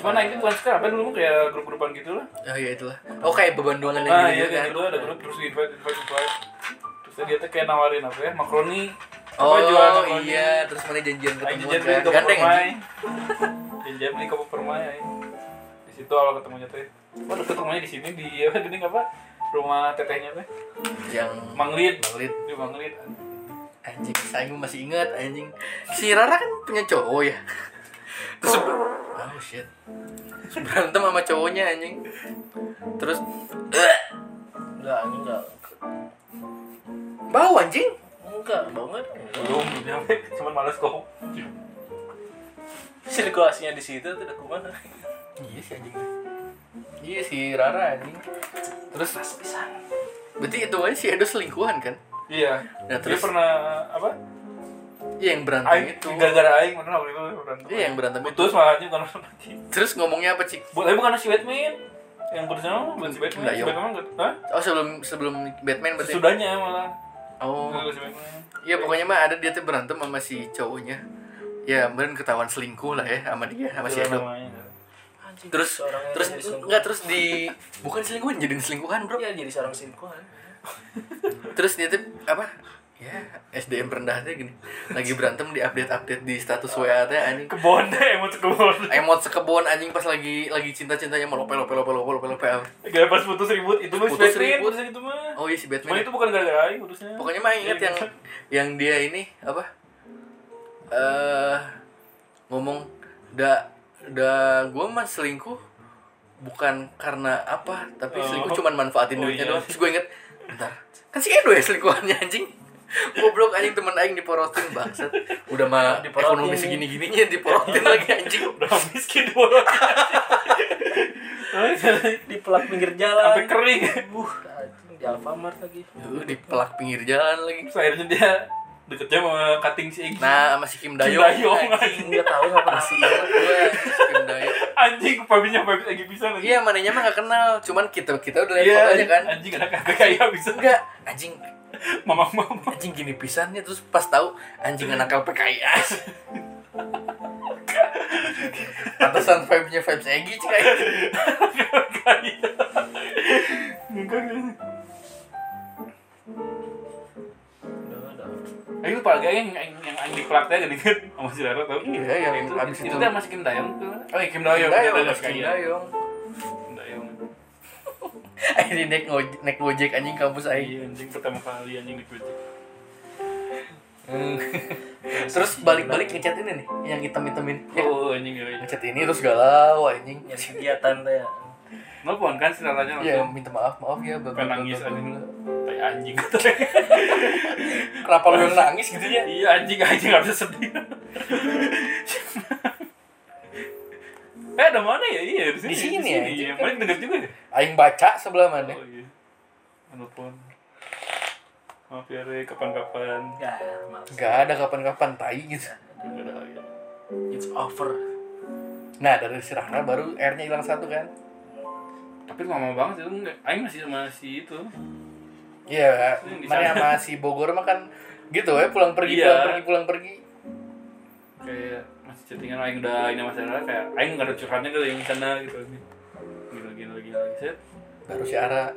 Cuman nah, itu bukan Square, apa dulu mah kayak grup-grupan gitu lah. Oh iya itulah. Oh kayak bebanduangan yang gitu kan? Iya gitu ada grup, terus invite. Terus dia tuh kayak nawarin apa ya, makaroni. Oh iya, terus mana janjian ketemu kan? Ganteng anjing jam beli kopi permai ya. Di situ awal ketemunya teh. Oh, deket rumahnya di sini di gini apa? Rumah tetehnya teh. Yang Manglit. Di Manglit. Anjing, saya masih ingat anjing. Si Rara kan punya cowok ya. Terus oh shit. Berantem sama cowoknya anjing. Terus enggak. Bau anjing. Enggak, bau enggak. Belum, cuma malas kok. Sirkulasinya di situ tuh udah kemana? Iya sih anjing. Iya si Rara anjing. Terus pas pisan. Berarti itu aja si Edo selingkuhan kan? Iya. Nah, terus dia pernah apa? Iya yang berantem aing, itu. Gara-gara aing benar waktu itu berantem. Iya yang berantem putus malahnya karena lagi. Terus ngomongnya apa, Cik? Bukan si Batman. Yang bersama bukan si Batman. Si Batman enggak? Hah? Oh sebelum Batman berarti. Sudahnya malah. Oh. Iya pokoknya mah ada dia tuh berantem sama si cowoknya. ya beneran ketahuan selingkuh lah ya sama dia sama si Edo. Terus enggak terus di bukan selingkuhan jadi selingkuhan bro. Iya jadi seorang selingkuhan. Terus dia tuh apa? Ya SDM rendahnya gini. Lagi berantem di update di status WA teh anjing. Kebon deh emot sekebon anjing pas lagi cinta-cintanya melope. Gara-gara pas putus ribut itu mah putus ribut itu mah. Oh iya si Batman. Cuma itu bukan gara-gara aing putusnya. Pokoknya mah ingat yang dia ini apa? Ngomong da gue mah selingkuh bukan karena apa tapi selingkuh cuman manfaatin duitnya doang. Terus gue inget bentar kan si Edo ya selingkuhannya anjing goblok anjing temen aing diporotin bangsat udah mah ekonomi segini-gininya diporotin lagi anjing udah miskin diporotin di pelak pinggir jalan sampai kering di Alfamart lagi di pelak pinggir jalan lagi akhirnya dia deketnya sama cutting si Egi. Nah, sama si Kim Dayong. Anjing enggak tahu enggak pernah sih gue. Kim Dayong. Anjing pabinya pabis Egi pisan lagi. Iya, mananya mah enggak kenal, cuman kita udah level aja kan. Anjing anak kagak kayak bisa. Enggak, anjing. Mama. Anjing gini pisannya terus pas tahu anjing anak PKIA. Pantesan vibe-nya vibes Egi cek aja. Aing lupa lagi yang di praktek gini kan sama si Rara tau. Iya yang habis itu udah masih Kim Dayong tuh. Oh iya Kim Dayong. Aing naik Gojek anjing kampus aing. Anjing pertama kali anjing naik Gojek. Terus balik-balik ngecat ini nih yang hitam-hitam ini. Oh anjing gara-gara ngecat ini terus galau anjing kegiatan teh. Nelpon kan si Raranya langsung. Iya minta maaf ya Bapak. Nangis anjing. Anjing kenapa lu nangis gitu ya? Iya anjing gak bisa sedih. Ada mana ya? Iya di sini ya. Iya, paling denger juga ya. Aing baca sebelah mana? Oh iya. Telepon. Maaf ya Re, kapan-kapan. Ya, maaf. Enggak ada kapan-kapan tai gitu. It's over. Nah, dari si Rahna baru R-nya hilang satu kan. Tapi lama banget itu aing masih itu. Iya, mana sama si Bogor mah kan gitu ya, pulang pergi. Kayak masih chattingan aing udah ini sama Sarah kayak aing enggak ada curhatnya gitu yang sana gitu. Gila set. Baru si Ara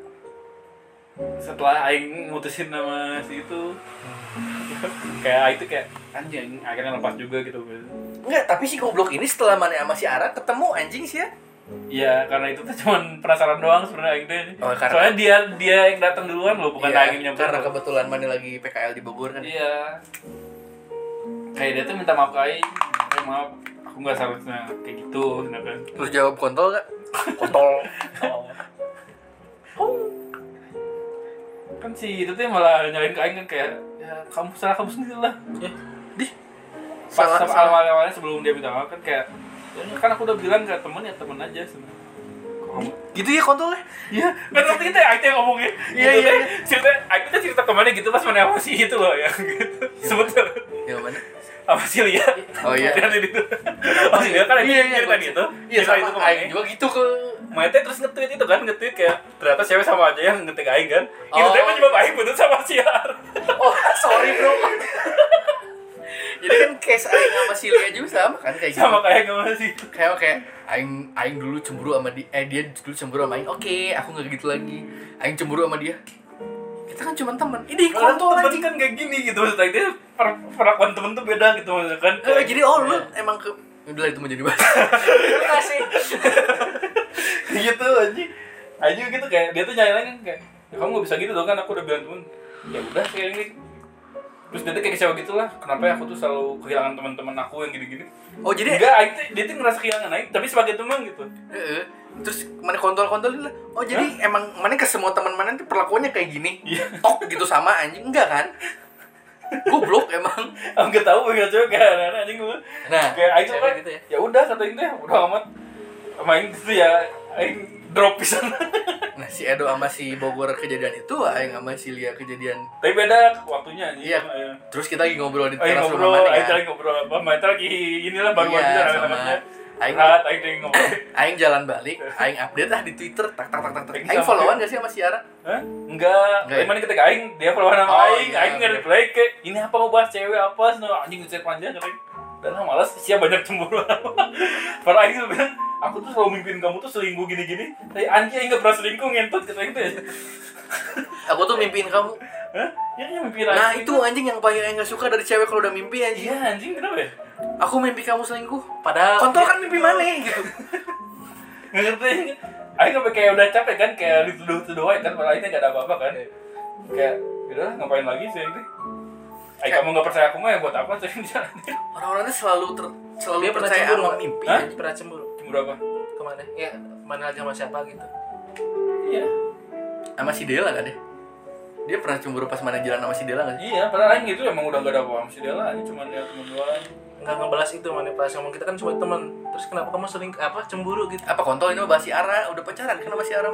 setelah aing mutusin sama si itu. Kayak itu kayak anjing akhirnya lepas juga gitu. Enggak, tapi si goblok ini setelah mana sama si Ara ketemu anjing sih ya. Iya, karena itu tuh cuma penasaran doang sebenarnya gitu. Oh, soalnya dia yang datang duluan loh, bukan aing yang nyamperin. Karena kebetulan Mani lagi PKL di Bogor kan. Iya. Kayak dia tuh minta maaf ke aing. Maaf, aku enggak seharusnya kayak gitu, kan. Terus jawab kontol enggak? Kontol. Kan si itu tuh malah nyalain ke aing kan kayak ya kamu sendiri lah. Ya. Di. Pas awal-awalnya sebelum dia minta maaf kan kayak kan aku udah bilang ke temen ya temen aja sebenarnya. Gitu ya kontolnya? Iya. Kan waktu itu Aik yang ngomongin. Iya. Cerita temannya gitu pas mana apa sih itu loh yang gitu. Sebetulnya. Yang mana? Apa sih Lia? Oh iya. Kan itu. Oh iya kan Aik tadi itu. Iya sama Aik juga gitu ke Mate terus nge-tweet itu kan nge-tweet kayak ternyata cewek sama aja yang nge-tag Aik kan. Itu dia menyebab Aik putus sama siar. Oh sorry bro. Jadi kan case aing sama si Lia juga sama kan kayak gitu. Sama kayak gimana sih? Kayak aing dulu cemburu sama dia, dia dulu cemburu sama aing. Oke, aku enggak gitu lagi. Aing cemburu sama dia. Kita kan cuma teman. Ini kontol anjing kan kayak gini gitu maksudnya. Dia perlakuan temen tuh beda gitu maksudnya kan. Jadi lu emang ke udah itu mau jadi bahasa. Terima kasih. Gitu anjing. Anjing gitu kayak dia tuh nyalain kan kayak kamu enggak bisa gitu dong kan aku udah bilang temen. Ya udah kayak gini. Terus dia tuh kayak kecewa gitu lah, kenapa ya aku tuh selalu kehilangan teman-teman aku yang gini-gini. Oh jadi enggak, dia tuh ngerasa kehilangan Aik, tapi sebagai teman gitu. Terus mana kontol-kontolin lah. Oh jadi emang mana ke semua teman mana tuh perlakuannya kayak gini. Tok gitu sama anjing, enggak kan? Goblok emang. Enggak tahu enggak coba kan anjing gua. Nah, kayak Aik tuh gitu ya. Ya udah katain deh, udah amat. Main gitu ya, Aik drop pisan. Nah, si Edo sama si Bogor kejadian itu, aing sama si Lia kejadian. Tapi beda waktunya anjing. Iya. Terus kita lagi ngobrol di teras rumah Mane. Ngobrol apa? Mane lagi inilah baru-baru bicara namanya. Aing ngobrol. Aing jalan balik, aing update lah di Twitter tak. Aing followan enggak sih sama si Ara? Hah? Enggak. Mane ketika aing dia followan sama aing enggak reply ke. Ini apa mau bahas cewek apa? Anjing ngechat panjang katanya. Dan aku malas, siapa banyak cemburu. Padahal Aing tuh bilang, aku tuh selalu mimpin kamu tuh selingkuh gini-gini. Tapi Anji Aing gak pernah selingkuh, ngentot gitu Aing tuh ya. Aku tuh mimpiin kamu. Hah? Ya mimpiin Aing. Nah itu anjing yang paling Aing gak suka dari cewek kalau udah mimpi anjing. Iya anjing, kenapa ya? Aku mimpi kamu selingkuh, padahal kontol kan mimpi mana gitu. Gak ngerti Aing kayak udah capek kan, kayak dituduh-tuduh Aing kan. Padahal Aingnya gak ada apa-apa kan. Kayak, yaudah ngapain lagi sih Aing tuh. Ay, kamu nggak percaya aku mah ya buat apa sering jalanin? Orang-orang itu selalu dia percaya sama mimpi. Hah? Pernah cemburu. Cemburu apa? Kemana? Ya mana aja sama siapa gitu. Iya. Sama si Dela nggak deh? Dia pernah cemburu pas mana jalan sama si Dela nggak? Iya, pernah lain gitu emang udah nggak ada apa sama si Dela, cuma dia teman doang. Nggak ngebalas itu mana perasaan kita kan cuma teman. Terus kenapa kamu sering cemburu gitu? Apa kontol ini bahas si Ara udah pacaran kenapa si Ara?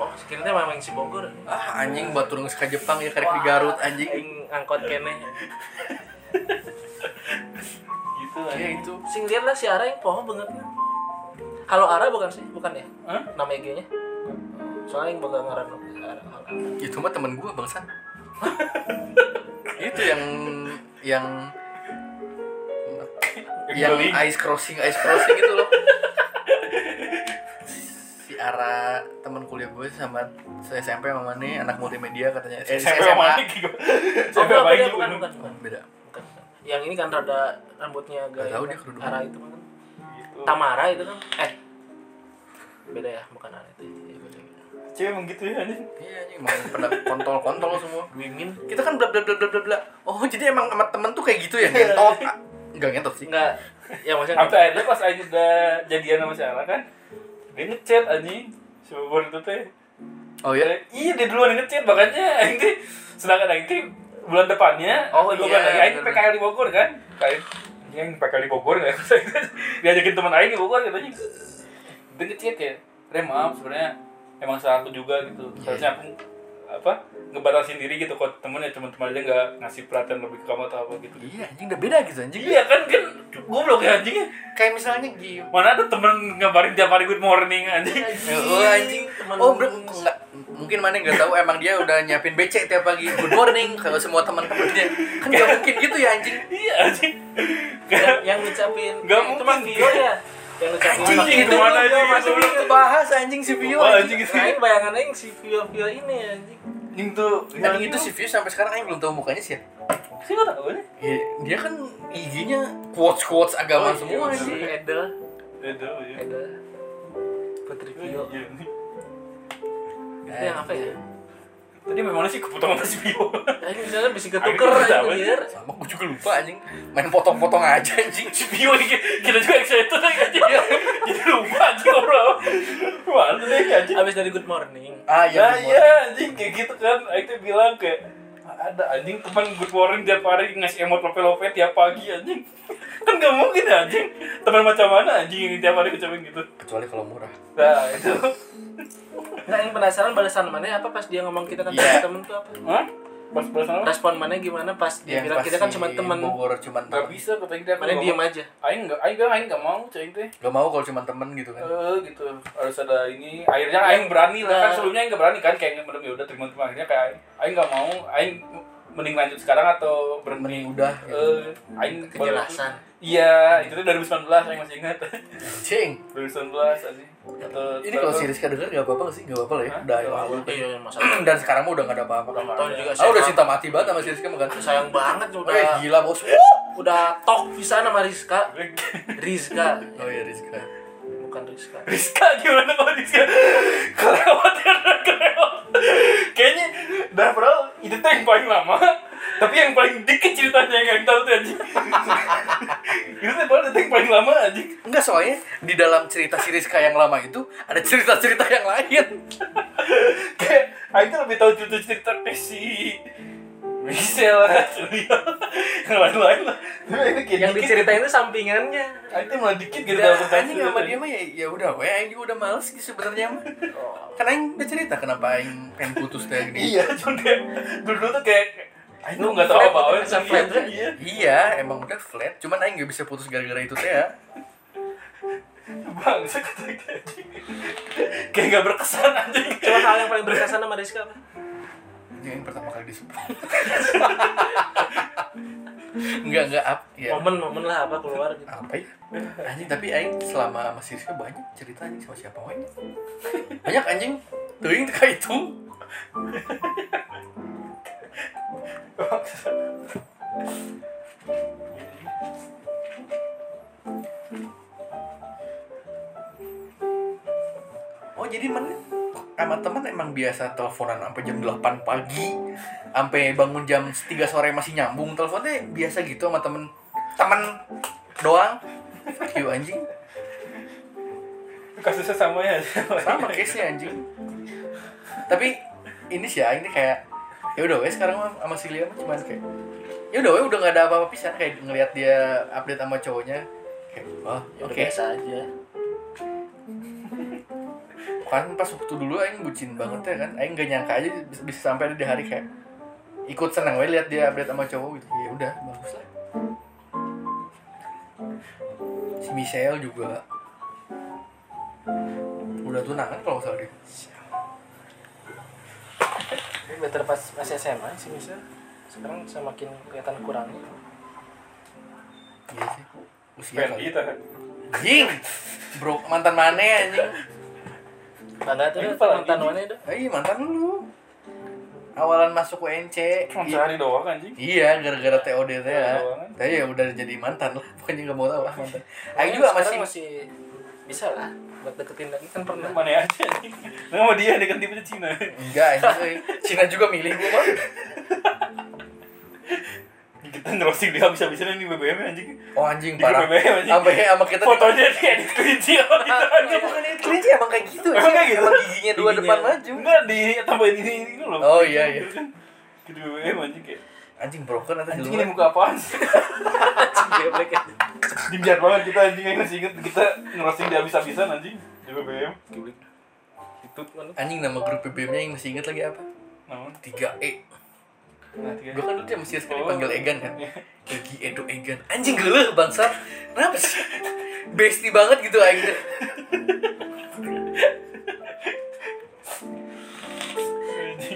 Oh, sekiranya memang si Bogor. Ah, anjing buat turun ke Jepang ya karek di Garut anjing. Aing angkot kene. Gitu lah. Ya itu. Sing liat lah si Ara yang poho bangetnya. Kalau Ara bukan sih, bukan ya? Huh? Nama IG-nya. Soalnya yang bakal ngaran Ara. Ya cuma teman gua bangsa. Itu yang ice crossing itu loh. Ara teman kuliah gue sama SMP sama Mane anak multimedia katanya SMP sama Mane gitu. Coba baik bukan beda. Yang ini kan rada rambutnya agak Ara itu kan. Gitu. Tamara itu kan. Beda ya, bukan Ara itu. Cewek emang gitu ya anjing. Iya anjing, emang pada kontol-kontol semua. Wingin. Kita kan bla bla bla. Oh, jadi emang sama temen tuh kayak gitu ya, ngentot. Enggak ngentot sih. Enggak. Ya maksudnya apa aja pas aja udah jadian sama si Ara kan. Dia ngechat anjing, si Bogor itu teh. Oh iya? Iya dia duluan ngechat, makanya Aing teh sedangkan Aing teh bulan depannya. Oh iya lagi Aing PKL di Bogor kan? Aing PKL di Bogor gak? Diajakin teman Aing di Bogor gitu anjing. Dia ngechat ya, Rem maaf sebenarnya emang salah aku juga gitu. Seharusnya aku ngebatasin diri gitu kok temennya, teman-teman aja gak ngasih perhatian lebih ke kamu atau apa gitu. Iya anjing udah beda gitu anjing. Iya kan goblok ya anjingnya. Kayak misalnya gini, mana ada temen ngabarin tiap hari good morning anjing. Oh anjing temen. Oh bro, mungkin mana gak tahu emang dia udah nyiapin becek tiap pagi good morning kalau semua teman-temannya. Kan gak mungkin gitu ya anjing. Iya anjing. Yang ngucapin itu mah Vio ya. Anjing itu mana itu masih belum kebahas anjing si Vio. Anjing lain bayangan aing si Vio ini anjing. Anjing itu si Vio sampai sekarang aing belum tahu mukanya sih. Sih enggak tahu nih. Ya, dia kan IG-nya quotes-quotes agama semua sih. Edel. Putri Vio. Itu yang apa ya? Tadi memangnya sih kepotong sama si Vio. Anjing misalnya bisa ketuker anjir. Sama aku juga lupa anjing. Main potong-potong aja anjing si Vio ini. Kita juga excited anjing. Jadi lupa anjing bro. Waduh anjing. Habis dari good morning. Ah iya anjing kayak gitu kan. Aku bilang kayak ada anjing teman good morning tiap hari ngasih emot lope-lope tiap pagi anjing. Kan enggak mungkin anjing. Teman macam mana anjing yang tiap hari ucapin gitu? Kecuali kalau murah. Nah, itu. Nah, yang penasaran balasan mana apa pas dia ngomong kita kan teman tuh apa? Hah? Pas balasan respon mana gimana pas dia bilang kita kan cuma teman. Enggak bisa kata kita. Mana diam aja. Aing enggak mau cewek teh. Enggak mau kalau cuma teman gitu kan. Gitu. Harus ada ini. Akhirnya aing berani lah. Kan sebelumnya aing enggak berani kan kayak mendem ya udah terima akhirnya kayak aing enggak mau, aing mending lanjut sekarang atau berhenti udah. Aing kejelasan. Iya, itu tuh 2019 aing masih ingat. Cing. 2019 anjing. Ini kalau si Rizka denger enggak apa-apa sih? Enggak apa-apa lah ya. Udah ya. Dan sekarang mah udah enggak ada apa-apa. Udah cinta mati banget sama si Rizka mah kan. Sayang banget udah. Gila bos. Udah tok pisan sama Rizka. Rizka. Oh iya Rizka. Bukan Rizka. Rizka gimana kalau Rizka? Kelewat. Kayaknya dah bro, itu tuh yang paling lama. Tapi yang paling dikit ceritanya yang tahu tuh anjing. Itu tuh paling lama anjing. Enggak soalnya di dalam cerita si Rizka yang lama itu ada cerita-cerita yang lain. Kayak aku lebih tahu judul cerita si Michelle yang lain-lain lah. Yang diceritain itu sampingannya. Itu malah dikit gitu dalam cerita. Anjing sama dia mah ya udah we aing juga udah males sih sebenarnya mah. Kan aing udah cerita kenapa aing pengen putus teh gini. Iya, dulu tuh kayak Aing tuh enggak tahu apa-apa sama flat. Iya, emang udah flat, cuman aing enggak bisa putus gara-gara itu teh ya. Bang, sekata anjing. Kayak enggak berkesan anjing. Cuma hal yang paling berkesan sama Rizka apa? Yang pertama kali disebut. Enggak up ya. Momen-momen lah apa keluar gitu. Apa ya? Anjing tapi aing selama masih Rizka banyak cerita anjing sama siapa wae. Banyak anjing teuing teu kahitung. Oh jadi mana sama teman emang biasa teleponan sampai jam 8 pagi sampai bangun jam 3 sore masih nyambung teleponnya biasa gitu sama temen doang. Yuk anjing kasusnya sama ya sama case-nya anjing. Tapi ini sih ya ini kayak ya udah wes sekarang sama si Lia cuma kayak ya udah wes udah nggak ada apa-apa pisan kayak ngelihat dia update sama cowoknya kayak oh oke okay. Biasa aja kan pas waktu dulu aing bucin banget ya kan aing nggak nyangka aja bisa sampai ada di hari kayak ikut senang wes lihat dia update sama cowok gitu ya udah bagus lah. Si Michelle juga udah tunangan kalau nggak salah deh. Better pas masih SMA sih bisa. Sekarang semakin kelihatan kurangnya. Iya sih. Usia kita. Anjing. Bro, mantan mana anjing? Padahal tuh mantan mana itu? Iya, mantan lu. Awalan masuk UNC. Cuma sehari doang anjing. Iya, gara-gara TOD teh ya. Tapi ya udah jadi mantan lah. Bukannya enggak mau tahu lah mantan. Aing juga masih bisa lah. Buat deketin lagi kan pernah mana aja nih nggak mau dia deketin punya Cina enggak ini Cina juga milih gue mah kita nerosing dia habis-habis ini BBM anjing oh anjing parah sampai sama kita fotonya kayak kelinci orang itu bukan itu kelinci emang kayak gitu emang kayak gitu giginya dua depan maju enggak di tambahin ini loh oh iya gitu BBM anjing kayak anjing broken atau anjing ini muka apaan anjing geblek anjing dimjar banget kita anjing yang masih inget kita ngerosting dia habis-habisan anjing di BBM geblek itu anjing nama grup BBM-nya yang masih inget lagi apa? Nama 3E nah 3E gue kan dulu dia masih sekali panggil Egan kan Egi Edo Egan anjing geleh bangsat kenapa sih? Bestie banget gitu anjing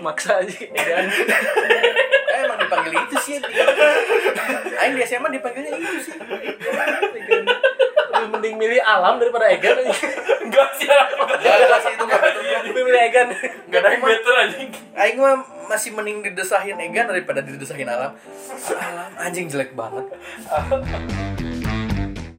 maksa anjing Egan emang dipanggil itu sih dia. Aing di SMA dipanggilnya itu sih. Lebih mending milih alam daripada Egan. Enggak sih. Enggak sih itu enggak betul. Lebih milih Egan. Enggak ada yang better anjing. Aing mah masih mending didesahin Egan daripada didesahin alam. Alam anjing jelek banget.